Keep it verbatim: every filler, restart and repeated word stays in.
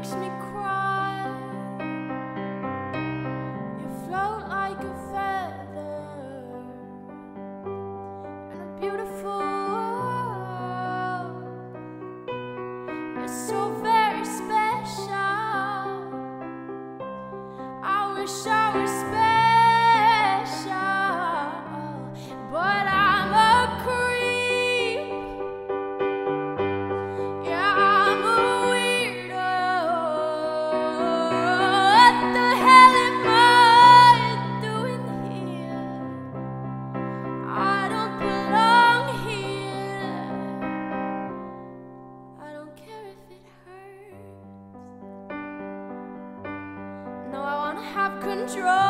makes me cry. You float like a feather in a beautiful world. You're so very special. I wish I was special. Have control.